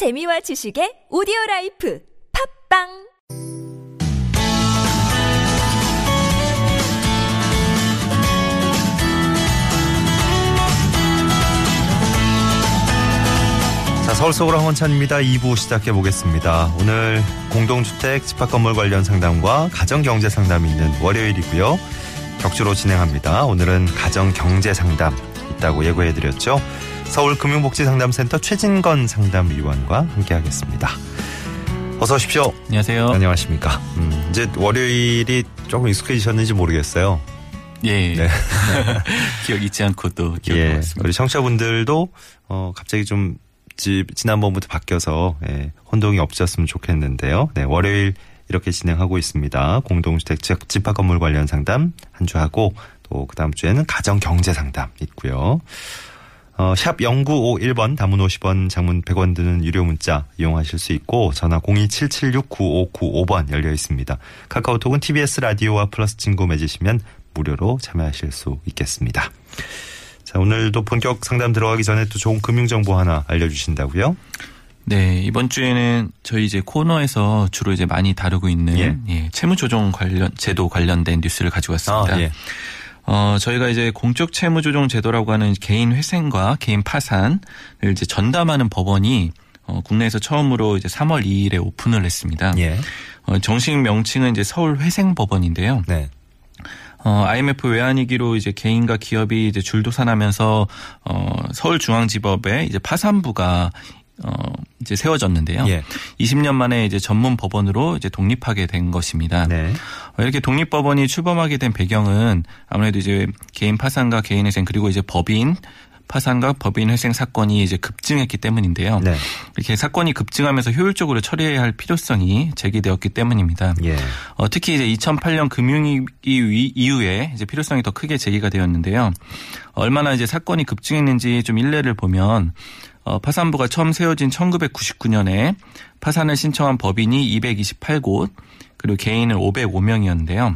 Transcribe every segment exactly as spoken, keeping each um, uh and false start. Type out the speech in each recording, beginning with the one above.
재미와 지식의 오디오라이프 팝빵 자, 서울 속으로 황원찬입니다. 이 부 시작해보겠습니다. 오늘 공동주택, 집합건물 관련 상담과 가정경제 상담이 있는 월요일이고요. 격주로 진행합니다. 오늘은 가정경제 상담 있다고 예고해드렸죠. 서울금융복지상담센터 최진건 상담위원과 함께하겠습니다. 어서 오십시오. 안녕하세요. 안녕하십니까. 음, 이제 월요일이 조금 익숙해지셨는지 모르겠어요. 예. 네. 기억 잊지 않고 또 기억하고 예, 있습니다. 우리 청취자분들도 어, 갑자기 좀 집 지난번부터 바뀌어서 예, 혼동이 없으셨으면 좋겠는데요. 네, 월요일 이렇게 진행하고 있습니다. 공동주택 즉 집합건물 관련 상담 한 주 하고 또 그 다음 주에는 가정경제 상담 있고요. 어, 샵 공구오일 번 담은 오십 원 장문 백 원 드는 유료 문자 이용하실 수 있고 전화 공이칠칠육 구오구오 번 열려 있습니다. 카카오톡은 티비에스 라디오와 플러스 친구 맺으시면 무료로 참여하실 수 있겠습니다. 자, 오늘도 본격 상담 들어가기 전에 또 좋은 금융정보 하나 알려주신다고요? 네, 이번 주에는 저희 이제 코너에서 주로 이제 많이 다루고 있는 예. 예, 채무조정 관련, 제도 관련된 뉴스를 가지고 왔습니다. 아, 예. 어, 저희가 이제 공적 채무조정 제도라고 하는 개인 회생과 개인 파산을 이제 전담하는 법원이 어, 국내에서 처음으로 이제 삼월 이일에 오픈을 했습니다. 예. 어, 정식 명칭은 이제 서울회생법원인데요. 네. 어, 아이엠에프 외환위기로 이제 개인과 기업이 이제 줄도산하면서, 어, 서울중앙지법의 이제 파산부가, 어, 이제 세워졌는데요. 예. 이십 년 만에 이제 전문 법원으로 이제 독립하게 된 것입니다. 네. 어, 이렇게 독립법원이 출범하게 된 배경은 아무래도 이제 개인 파산과 개인회생 그리고 이제 법인, 파산과 법인 회생 사건이 이제 급증했기 때문인데요. 네. 이렇게 사건이 급증하면서 효율적으로 처리해야 할 필요성이 제기되었기 때문입니다. 예. 어, 특히 이제 이천팔 년 금융위기 이후에 이제 필요성이 더 크게 제기가 되었는데요. 얼마나 이제 사건이 급증했는지 좀 일례를 보면 어, 파산부가 처음 세워진 천구백구십구 년에 파산을 신청한 법인이 이백이십팔 곳 그리고 개인은 오백오 명이었는데요.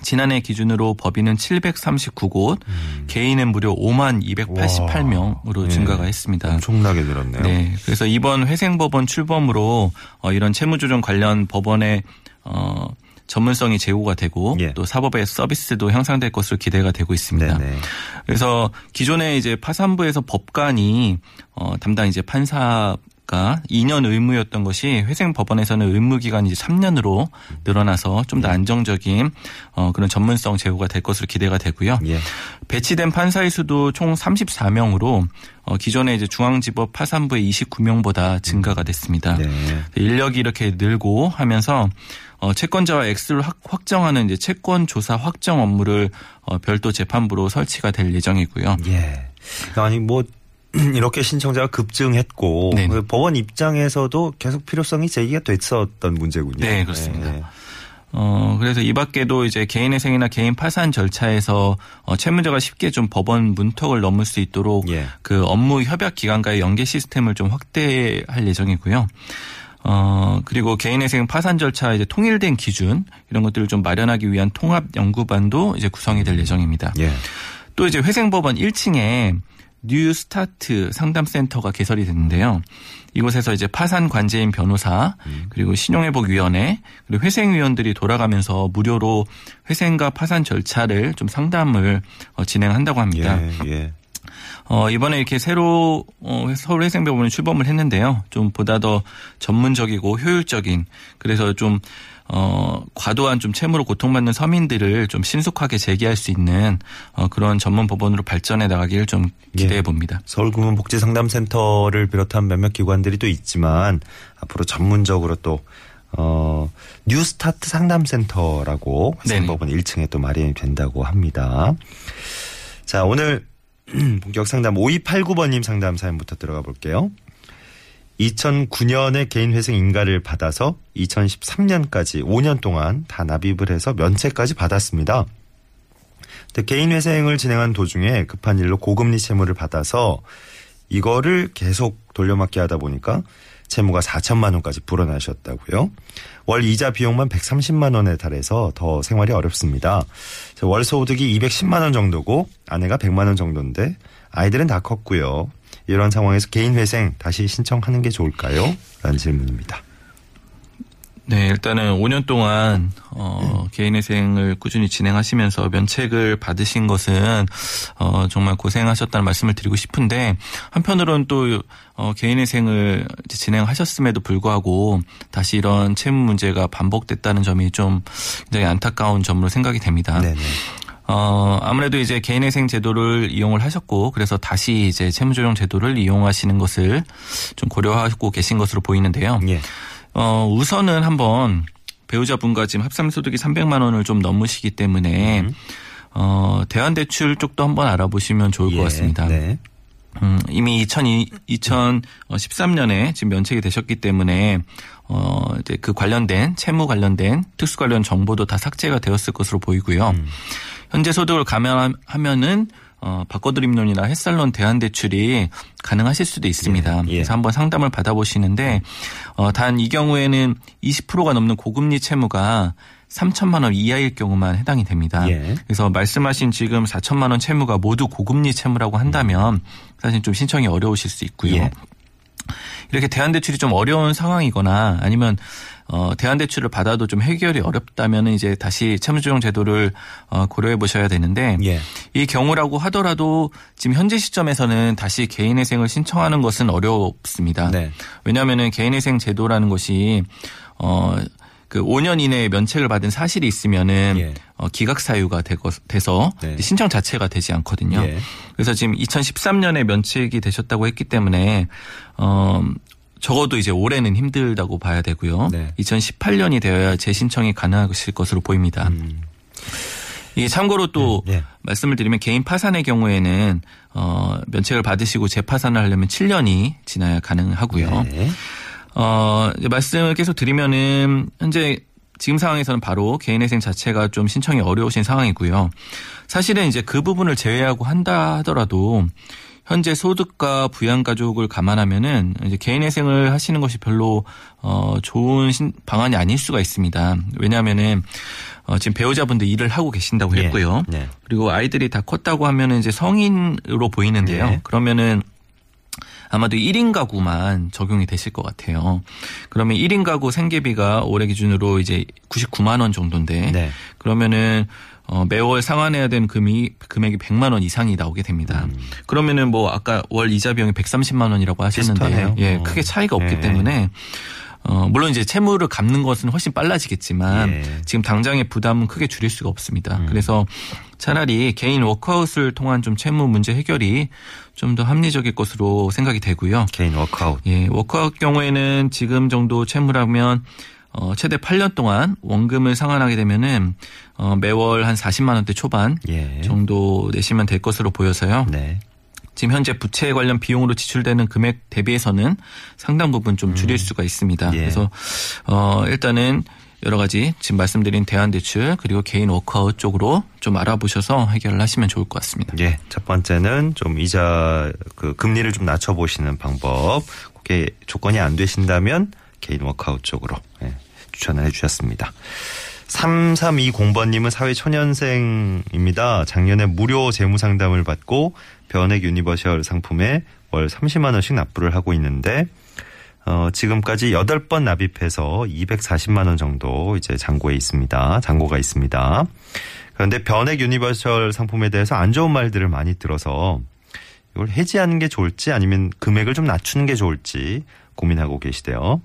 지난해 기준으로 법인은 칠백삼십구 곳, 음. 개인은 무려 오만 이백팔십팔 명으로 와, 증가가 예, 했습니다. 엄청나게 늘었네요. 네, 그래서 이번 회생법원 출범으로 어, 이런 채무조정 관련 법원의 어, 전문성이 제고가 되고 예. 또 사법의 서비스도 향상될 것으로 기대가 되고 있습니다. 네네. 그래서 기존에 이제 파산부에서 법관이 어, 담당 이제 판사 이 년 의무였던 것이 회생법원에서는 의무기간이 삼 년으로 늘어나서 좀 더 안정적인 그런 전문성 제고가 될 것으로 기대가 되고요. 예. 배치된 판사의 수도 총 삼십사 명으로 기존에 이제 중앙지법 파산부의 이십구 명보다 증가가 됐습니다. 네. 인력이 이렇게 늘고 하면서 채권자와 액수를 확정하는 이제 채권조사 확정 업무를 별도 재판부로 설치가 될 예정이고요. 예. 아니 뭐. 이렇게 신청자가 급증했고 네네. 법원 입장에서도 계속 필요성이 제기가 됐었던 문제군요. 네, 그렇습니다. 네. 어, 그래서 이 밖에도 이제 개인회생이나 개인 파산 절차에서 어, 채무자가 쉽게 좀 법원 문턱을 넘을 수 있도록 예. 그 업무 협약 기관과의 연계 시스템을 좀 확대할 예정이고요. 어, 그리고 개인회생 파산 절차 이제 통일된 기준 이런 것들을 좀 마련하기 위한 통합 연구반도 이제 구성이 될 예정입니다. 예. 또 이제 회생법원 일 층에 뉴스타트 상담센터가 개설이 됐는데요. 이곳에서 이제 파산 관제인 변호사 그리고 신용회복위원회 그리고 회생위원들이 돌아가면서 무료로 회생과 파산 절차를 좀 상담을 어, 진행한다고 합니다. 예, 예. 어, 이번에 이렇게 새로 어, 서울회생법원이 출범을 했는데요. 좀 보다 더 전문적이고 효율적인 그래서 좀 어, 과도한 좀 채무로 고통받는 서민들을 좀 신속하게 제기할 수 있는 어, 그런 전문 법원으로 발전해 나가기를 좀 기대해 봅니다. 예. 서울금융복지상담센터를 비롯한 몇몇 기관들이 또 있지만 앞으로 전문적으로 또 어, 뉴스타트 상담센터라고 회생법원 일 층에 또 마련이 된다고 합니다. 자, 오늘 본격 상담 오이팔구 번님 상담 사연부터 들어가 볼게요. 이천구 년에 개인회생 인가를 받아서 이천십삼 년까지 오 년 동안 다 납입을 해서 면책까지 받았습니다. 근데 개인회생을 진행한 도중에 급한 일로 고금리 채무를 받아서 이거를 계속 돌려막기 하다 보니까 채무가 사천만 원까지 불어나셨다고요. 월 이자 비용만 백삼십만 원에 달해서 더 생활이 어렵습니다. 월 소득이 이백십만 원 정도고 아내가 백만 원 정도인데 아이들은 다 컸고요. 이런 상황에서 개인회생 다시 신청하는 게 좋을까요? 라는 질문입니다. 네, 일단은 오 년 동안 어, 음. 개인회생을 꾸준히 진행하시면서 면책을 받으신 것은 어, 정말 고생하셨다는 말씀을 드리고 싶은데, 한편으로는 또 어, 개인회생을 진행하셨음에도 불구하고 다시 이런 채무 문제가 반복됐다는 점이 좀 굉장히 안타까운 점으로 생각이 됩니다. 네네. 어, 아무래도 이제 개인회생 제도를 이용을 하셨고, 그래서 다시 이제 채무조정 제도를 이용하시는 것을 좀 고려하고 계신 것으로 보이는데요. 예. 어, 우선은 한번 배우자분과 지금 합산소득이 삼백만 원을 좀 넘으시기 때문에, 음. 어, 대환대출 쪽도 한번 알아보시면 좋을 예. 것 같습니다. 네. 음, 이미 이천십삼 년에 지금 면책이 되셨기 때문에, 어, 이제 그 관련된, 채무 관련된, 특수 관련 정보도 다 삭제가 되었을 것으로 보이고요. 음. 현재 소득을 감안하면은 어, 바꿔드림론이나 햇살론 대안대출이 가능하실 수도 있습니다. 예, 예. 그래서 한번 상담을 받아보시는데, 어, 단 이 경우에는 이십 퍼센트가 넘는 고금리 채무가 삼천만 원 이하일 경우만 해당이 됩니다. 예. 그래서 말씀하신 지금 사천만 원 채무가 모두 고금리 채무라고 한다면 사실 좀 신청이 어려우실 수 있고요. 예. 이렇게 대안대출이 좀 어려운 상황이거나 아니면 어, 대안대출을 받아도 좀 해결이 어렵다면 이제 다시 채무조정 제도를 어, 고려해 보셔야 되는데, 예. 이 경우라고 하더라도 지금 현재 시점에서는 다시 개인회생을 신청하는 것은 어렵습니다. 네. 왜냐하면은 개인회생 제도라는 것이 어, 그 오 년 이내에 면책을 받은 사실이 있으면은 예. 어, 기각 사유가 되고, 돼서 네. 신청 자체가 되지 않거든요. 예. 그래서 지금 이천십삼 년에 면책이 되셨다고 했기 때문에 어. 적어도 이제 올해는 힘들다고 봐야 되고요. 네. 이천십팔 년이 되어야 재신청이 가능하실 것으로 보입니다. 음. 이게 참고로 또 네. 네. 말씀을 드리면 개인 파산의 경우에는 어, 면책을 받으시고 재파산을 하려면 칠 년이 지나야 가능하고요. 네. 어, 이제 말씀을 계속 드리면은 현재 지금 상황에서는 바로 개인회생 자체가 좀 신청이 어려우신 상황이고요. 사실은 이제 그 부분을 제외하고 한다 하더라도 현재 소득과 부양가족을 감안하면은 이제 개인회생을 하시는 것이 별로 어 좋은 신, 방안이 아닐 수가 있습니다. 왜냐하면은 어 지금 배우자분도 일을 하고 계신다고 예, 했고요. 예. 그리고 아이들이 다 컸다고 하면은 이제 성인으로 보이는데요. 예. 그러면은 아마도 일 인 가구만 적용이 되실 것 같아요. 그러면 일 인 가구 생계비가 올해 기준으로 이제 구십구만 원 정도인데, 네. 그러면은 어, 매월 상환해야 되는 금이, 금액이 백만 원 이상이 나오게 됩니다. 음. 그러면은 뭐 아까 월 이자 비용이 백삼십만 원이라고 하셨는데, 예, 어. 크게 차이가 없기 네. 때문에, 어, 물론 이제 채무를 갚는 것은 훨씬 빨라지겠지만, 예. 지금 당장의 부담은 크게 줄일 수가 없습니다. 음. 그래서 차라리 개인 워크아웃을 통한 좀 채무 문제 해결이 좀 더 합리적일 것으로 생각이 되고요. 개인 워크아웃. 예, 워크아웃 경우에는 지금 정도 채무라면, 어, 최대 팔 년 동안 원금을 상환하게 되면은, 어, 매월 한 사십만 원대 초반 예. 정도 내시면 될 것으로 보여서요. 네. 지금 현재 부채 관련 비용으로 지출되는 금액 대비해서는 상당 부분 좀 줄일 음. 수가 있습니다. 예. 그래서, 어, 일단은 여러 가지 지금 말씀드린 대안대출 그리고 개인 워크아웃 쪽으로 좀 알아보셔서 해결을 하시면 좋을 것 같습니다. 예. 첫 번째는 좀 이자, 그, 금리를 좀 낮춰보시는 방법. 그게 조건이 안 되신다면 개인 워크아웃 쪽으로 예, 추천을 해주셨습니다. 삼삼이공 번님은 사회초년생입니다. 작년에 무료 재무상담을 받고 변액 유니버셜 상품에 월 삼십만 원씩 납부를 하고 있는데 어, 지금까지 여덟 번 납입해서 이백사십만 원 정도 이제 잔고에 있습니다. 잔고가 있습니다. 그런데 변액 유니버셜 상품에 대해서 안 좋은 말들을 많이 들어서 이걸 해지하는 게 좋을지 아니면 금액을 좀 낮추는 게 좋을지 고민하고 계시대요.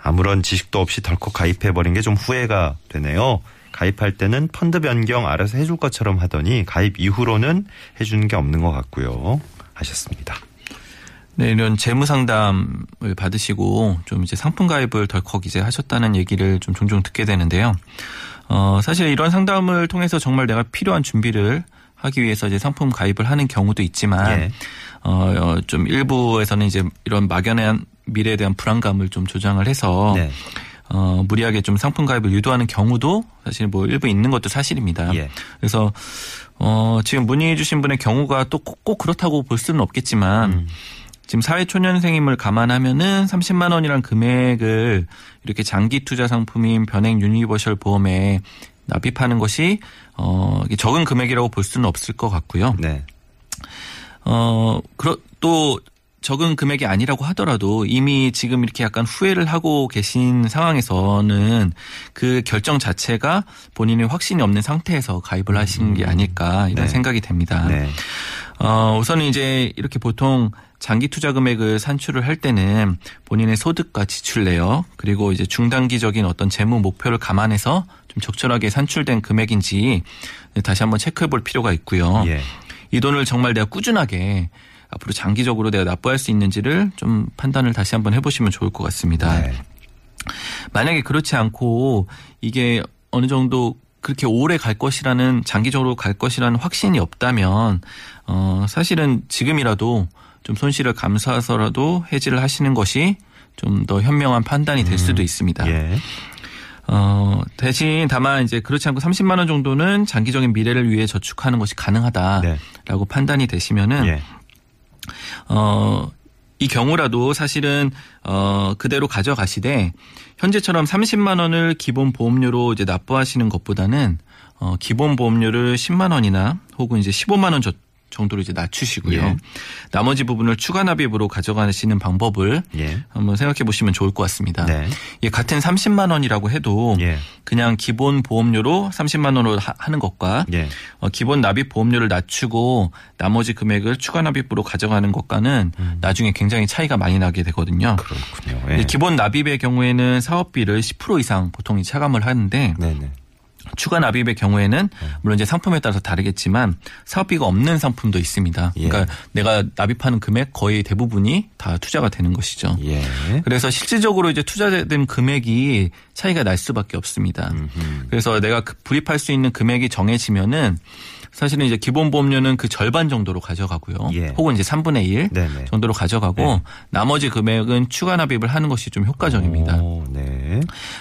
아무런 지식도 없이 덜컥 가입해버린 게 좀 후회가 되네요. 가입할 때는 펀드 변경 알아서 해줄 것처럼 하더니 가입 이후로는 해주는 게 없는 것 같고요. 하셨습니다. 네, 이런 재무 상담을 받으시고 좀 이제 상품 가입을 덜컥 이제 하셨다는 얘기를 좀 종종 듣게 되는데요. 어, 사실 이런 상담을 통해서 정말 내가 필요한 준비를 하기 위해서 이제 상품 가입을 하는 경우도 있지만, 예. 어, 좀 일부에서는 이제 이런 막연한 미래에 대한 불안감을 좀 조장을 해서 네. 어, 무리하게 좀 상품 가입을 유도하는 경우도 사실 뭐 일부 있는 것도 사실입니다. 예. 그래서 어, 지금 문의해 주신 분의 경우가 또 꼭, 꼭 그렇다고 볼 수는 없겠지만 음. 지금 사회초년생임을 감안하면은 삼십만 원이란 금액을 이렇게 장기 투자 상품인 변액 유니버셜 보험에 납입하는 것이 어, 적은 금액이라고 볼 수는 없을 것 같고요. 네. 어, 그러, 또 적은 금액이 아니라고 하더라도 이미 지금 이렇게 약간 후회를 하고 계신 상황에서는 그 결정 자체가 본인의 확신이 없는 상태에서 가입을 하신 게 아닐까 이런 네. 생각이 됩니다. 네. 어, 우선은 이제 이렇게 보통 장기 투자 금액을 산출을 할 때는 본인의 소득과 지출 내역 그리고 이제 중단기적인 어떤 재무 목표를 감안해서 좀 적절하게 산출된 금액인지 다시 한번 체크해 볼 필요가 있고요. 예. 이 돈을 정말 내가 꾸준하게 앞으로 장기적으로 내가 납부할 수 있는지를 좀 판단을 다시 한번 해보시면 좋을 것 같습니다. 네. 만약에 그렇지 않고 이게 어느 정도 그렇게 오래 갈 것이라는 장기적으로 갈 것이라는 확신이 없다면 어, 사실은 지금이라도 좀 손실을 감수해서라도 해지를 하시는 것이 좀 더 현명한 판단이 될 음, 수도 있습니다. 예. 어, 대신 다만 이제 그렇지 않고 삼십만 원 정도는 장기적인 미래를 위해 저축하는 것이 가능하다라고 네. 판단이 되시면은. 예. 어, 이 경우라도 사실은 어, 그대로 가져가시되 현재처럼 삼십만 원을 기본 보험료로 이제 납부하시는 것보다는 어, 기본 보험료를 십만 원이나 혹은 이제 십오만 원 저, 정도로 이제 낮추시고요. 예. 나머지 부분을 추가 납입으로 가져가시는 방법을 예. 한번 생각해 보시면 좋을 것 같습니다. 네. 예, 같은 삼십만 원이라고 해도 예. 그냥 기본 보험료로 삼십만 원으로 하, 하는 것과 예. 어, 기본 납입 보험료를 낮추고 나머지 금액을 추가 납입으로 가져가는 것과는 음. 나중에 굉장히 차이가 많이 나게 되거든요. 그렇군요. 예. 기본 납입의 경우에는 사업비를 십 퍼센트 이상 보통 차감을 하는데 네네. 추가 납입의 경우에는 물론 이제 상품에 따라서 다르겠지만 사업비가 없는 상품도 있습니다. 그러니까 예. 내가 납입하는 금액 거의 대부분이 다 투자가 되는 것이죠. 예. 그래서 실질적으로 이제 투자된 금액이 차이가 날 수밖에 없습니다. 음흠. 그래서 내가 불입할 수 있는 금액이 정해지면은 사실은 이제 기본 보험료는 그 절반 정도로 가져가고요. 예. 혹은 이제 삼분의 일 네네. 정도로 가져가고 네. 나머지 금액은 추가 납입을 하는 것이 좀 효과적입니다. 오, 네.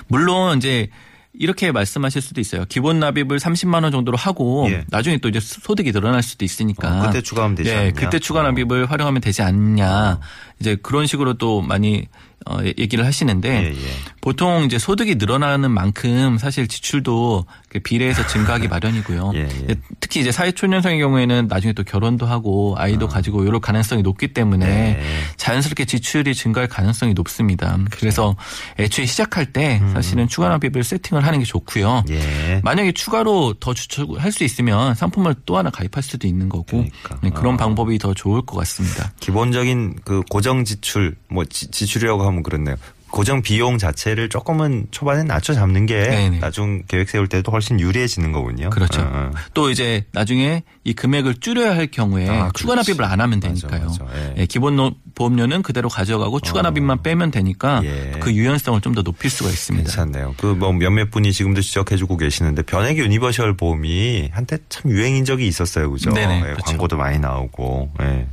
물론 이제 이렇게 말씀하실 수도 있어요. 기본 납입을 삼십만 원 정도로 하고 예. 나중에 또 이제 소득이 늘어날 수도 있으니까 어, 그때 추가하면 되지 예, 않냐. 그때 추가 납입을 어. 활용하면 되지 않냐. 어. 이제 그런 식으로 또 많이 어, 얘기를 하시는데 예, 예. 보통 이제 소득이 늘어나는 만큼 사실 지출도 비례해서 증가하기 마련이고요. 예, 예. 특히 이제 사회초년생의 경우에는 나중에 또 결혼도 하고 아이도 어. 가지고 이럴 가능성이 높기 때문에 예. 자연스럽게 지출이 증가할 가능성이 높습니다. 그래. 그래서 애초에 시작할 때 사실은 음. 추가 납입을 세팅을 하는 게 좋고요. 예. 만약에 추가로 더 주출할 수 있으면 상품을 또 하나 가입할 수도 있는 거고 그러니까. 네, 그런 어. 방법이 더 좋을 것 같습니다. 기본적인 그 고정 지출, 뭐 지, 지출이라고 하면 그렇네요. 고정 비용 자체를 조금은 초반에 낮춰 잡는 게 네네. 나중 계획 세울 때도 훨씬 유리해지는 거군요. 그렇죠. 어. 또 이제 나중에 이 금액을 줄여야 할 경우에 아, 추가 납입을 안 하면 되니까요. 맞아, 맞아. 예. 예, 기본 보험료는 그대로 가져가고 추가 어. 납입만 빼면 되니까 예. 그 유연성을 좀 더 높일 수가 있습니다. 괜찮네요. 그 뭐 몇몇 분이 지금도 지적해주고 계시는데 변액 유니버셜 보험이 한때 참 유행인 적이 있었어요, 그죠? 네네, 예, 그렇죠. 광고도 많이 나오고. 예.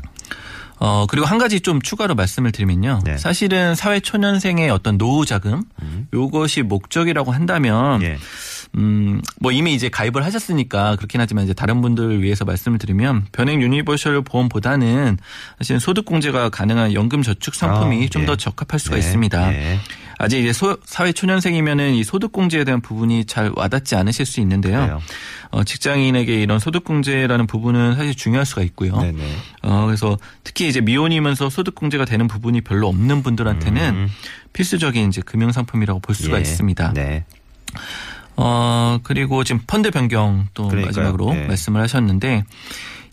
어, 그리고 한 가지 좀 추가로 말씀을 드리면요. 네. 사실은 사회초년생의 어떤 노후자금, 음. 요것이 목적이라고 한다면, 예. 음, 뭐 이미 이제 가입을 하셨으니까 그렇긴 하지만 이제 다른 분들을 위해서 말씀을 드리면 변액 유니버셜 보험보다는 사실은 소득공제가 가능한 연금 저축 상품이 아, 예. 좀 더 적합할 수가 예. 있습니다. 예. 아직 이제 소, 사회 초년생이면은 이 소득공제에 대한 부분이 잘 와닿지 않으실 수 있는데요. 어, 직장인에게 이런 소득공제라는 부분은 사실 중요할 수가 있고요. 네네. 어, 그래서 특히 이제 미혼이면서 소득공제가 되는 부분이 별로 없는 분들한테는 음. 필수적인 이제 금융상품이라고 볼 수가 예. 있습니다. 네. 어, 그리고 지금 펀드 변경 또 그러니까요. 마지막으로 네. 말씀을 하셨는데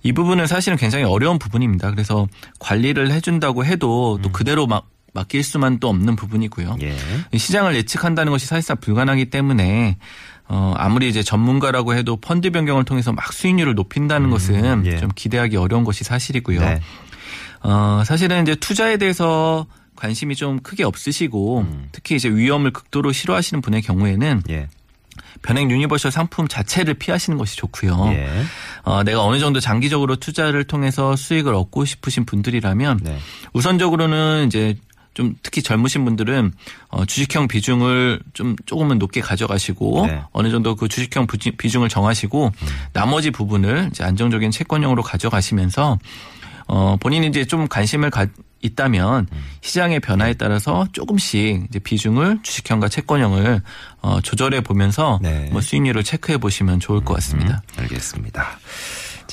이 부분은 사실은 굉장히 어려운 부분입니다. 그래서 관리를 해준다고 해도 또 음. 그대로 막 맡길 수만 또 없는 부분이고요. 예. 시장을 예측한다는 것이 사실상 불가능하기 때문에 어, 아무리 이제 전문가라고 해도 펀드 변경을 통해서 막 수익률을 높인다는 음. 것은 예. 좀 기대하기 어려운 것이 사실이고요. 네. 어, 사실은 이제 투자에 대해서 관심이 좀 크게 없으시고 음. 특히 이제 위험을 극도로 싫어하시는 분의 경우에는 예. 변액 유니버셜 상품 자체를 피하시는 것이 좋고요. 예. 어, 내가 어느 정도 장기적으로 투자를 통해서 수익을 얻고 싶으신 분들이라면 네. 우선적으로는 이제 좀 특히 젊으신 분들은 어, 주식형 비중을 좀 조금은 높게 가져가시고 네. 어느 정도 그 주식형 부지, 비중을 정하시고 음. 나머지 부분을 이제 안정적인 채권형으로 가져가시면서 어, 본인이 이제 좀 관심을 가 있다면 음. 시장의 변화에 따라서 조금씩 이제 비중을 주식형과 채권형을 어, 조절해 보면서 네. 뭐 수익률을 체크해 보시면 좋을 것 같습니다. 음, 알겠습니다.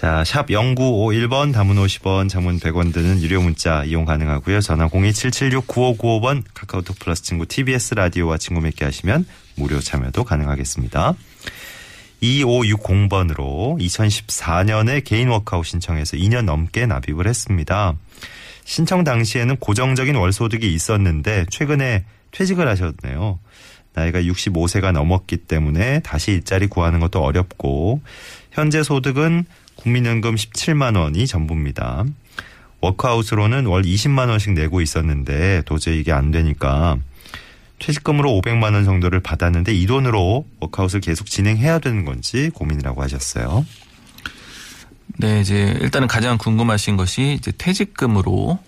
자, 샵 공구오일 번, 단문 오십 원, 장문 백 원 드는 유료 문자 이용 가능하고요. 전화 공이 칠칠육 구오구오 번, 카카오톡 플러스 친구 티비에스 라디오와 친구 맺게 하시면 무료 참여도 가능하겠습니다. 이오육공 번으로 이천십사 년에 개인 워크아웃 신청해서 이 년 넘게 납입을 했습니다. 신청 당시에는 고정적인 월소득이 있었는데 최근에 퇴직을 하셨네요. 나이가 육십오 세가 넘었기 때문에 다시 일자리 구하는 것도 어렵고 현재 소득은 국민연금 십칠만 원이 전부입니다. 워크아웃으로는 월 이십만 원씩 내고 있었는데 도저히 이게 안 되니까 퇴직금으로 오백만 원 정도를 받았는데 이 돈으로 워크아웃을 계속 진행해야 되는 건지 고민이라고 하셨어요. 네, 이제 일단은 가장 궁금하신 것이 이제 퇴직금으로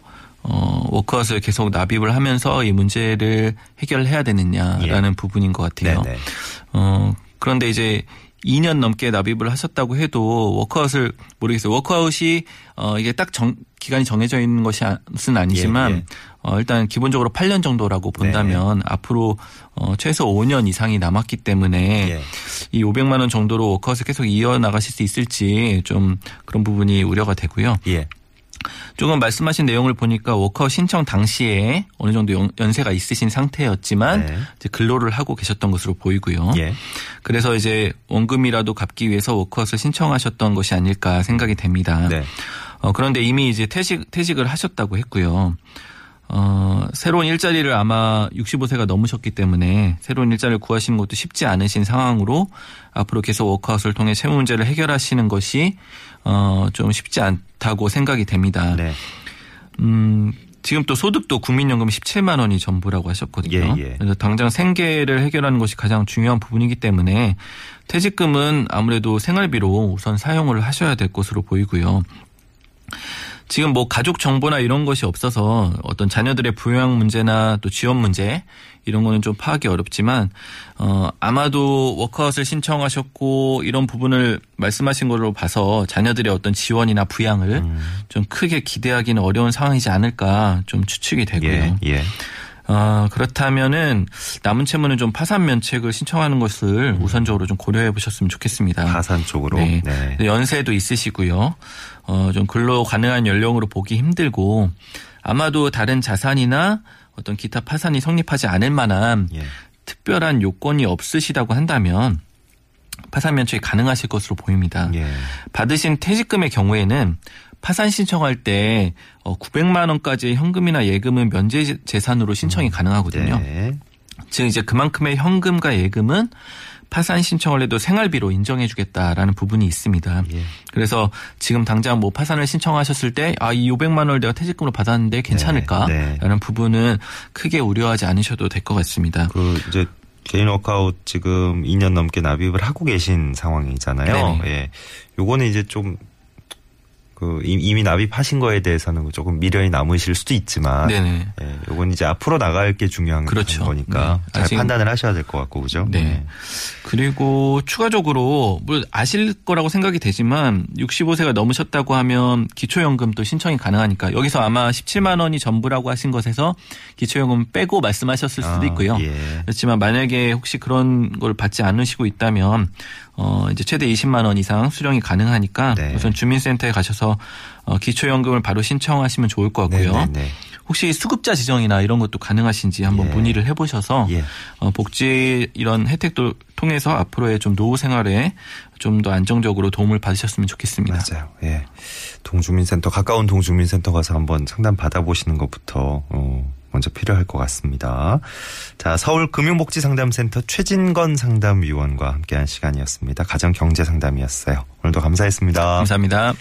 어, 워크아웃을 계속 납입을 하면서 이 문제를 해결해야 되느냐라는 예. 부분인 것 같아요. 어, 그런데 이제 이 년 넘게 납입을 하셨다고 해도 워크아웃을 모르겠어요. 워크아웃이 어, 이게 딱 정, 기간이 정해져 있는 것은 아니지만 예, 예. 어, 일단 기본적으로 팔 년 정도라고 본다면 네. 앞으로 어, 최소 오 년 이상이 남았기 때문에 예. 이 오백만 원 정도로 워크아웃을 계속 이어나가실 수 있을지 좀 그런 부분이 우려가 되고요. 예. 조금 말씀하신 내용을 보니까 워크아웃 신청 당시에 어느 정도 연세가 있으신 상태였지만 네. 이제 근로를 하고 계셨던 것으로 보이고요. 예. 그래서 이제 원금이라도 갚기 위해서 워크아웃을 신청하셨던 것이 아닐까 생각이 됩니다. 네. 어, 그런데 이미 이제 퇴직, 퇴직을 하셨다고 했고요. 어, 새로운 일자리를 아마 육십오 세가 넘으셨기 때문에 새로운 일자리를 구하시는 것도 쉽지 않으신 상황으로 앞으로 계속 워크아웃을 통해 채무 문제를 해결하시는 것이 어, 좀 쉽지 않다고 생각이 됩니다. 네. 음, 지금 또 소득도 국민연금 십칠만 원이 전부라고 하셨거든요. 예, 예. 그래서 당장 생계를 해결하는 것이 가장 중요한 부분이기 때문에 퇴직금은 아무래도 생활비로 우선 사용을 하셔야 될 것으로 보이고요. 지금 뭐 가족 정보나 이런 것이 없어서 어떤 자녀들의 부양 문제나 또 지원 문제 이런 거는 좀 파악이 어렵지만 어, 아마도 워크아웃을 신청하셨고 이런 부분을 말씀하신 걸로 봐서 자녀들의 어떤 지원이나 부양을 음. 좀 크게 기대하기는 어려운 상황이지 않을까 좀 추측이 되고요. 예, 예. 어, 그렇다면은 남은 채무는 좀 파산 면책을 신청하는 것을 음. 우선적으로 좀 고려해 보셨으면 좋겠습니다. 파산 쪽으로. 네. 네. 연세도 있으시고요. 어, 좀 근로 가능한 연령으로 보기 힘들고 아마도 다른 자산이나 어떤 기타 파산이 성립하지 않을 만한 예. 특별한 요건이 없으시다고 한다면 파산 면책이 가능하실 것으로 보입니다. 예. 받으신 퇴직금의 경우에는 파산 신청할 때 구백만 원까지의 현금이나 예금은 면제 재산으로 신청이 가능하거든요. 네. 즉 이제 그만큼의 현금과 예금은 파산 신청을 해도 생활비로 인정해 주겠다라는 부분이 있습니다. 예. 그래서 지금 당장 뭐 파산을 신청하셨을 때 아, 이 오백만 원을 내가 퇴직금으로 받았는데 괜찮을까라는 네. 네. 부분은 크게 우려하지 않으셔도 될 것 같습니다. 그 이제 개인 워크아웃 지금 이 년 넘게 납입을 하고 계신 상황이잖아요. 네. 예. 요거는 이제 좀 그 이미 납입하신 거에 대해서는 조금 미련이 남으실 수도 있지만 네네. 예, 이건 이제 앞으로 나갈 게 중요한 그렇죠. 거니까 네. 잘 아직... 판단을 하셔야 될 것 같고 그죠? 네. 네. 그리고 추가적으로 물론 아실 거라고 생각이 되지만 육십오 세가 넘으셨다고 하면 기초연금도 신청이 가능하니까 여기서 아마 십칠만 원이 전부라고 하신 것에서 기초연금 빼고 말씀하셨을 수도 있고요. 아, 예. 그렇지만 만약에 혹시 그런 걸 받지 않으시고 있다면 어, 이제 최대 이십만 원 이상 수령이 가능하니까 네. 우선 주민센터에 가셔서 어, 기초연금을 바로 신청하시면 좋을 것 같고요. 네네네. 혹시 수급자 지정이나 이런 것도 가능하신지 한번 예. 문의를 해보셔서 예. 어, 복지 이런 혜택도 통해서 앞으로의 좀 노후 생활에 좀 더 안정적으로 도움을 받으셨으면 좋겠습니다. 맞아요. 예. 동주민센터 가까운 동주민센터 가서 한번 상담 받아보시는 것부터 어, 먼저 필요할 것 같습니다. 자, 서울금융복지상담센터 최진건 상담위원과 함께한 시간이었습니다. 가정경제상담이었어요. 오늘도 감사했습니다. 감사합니다.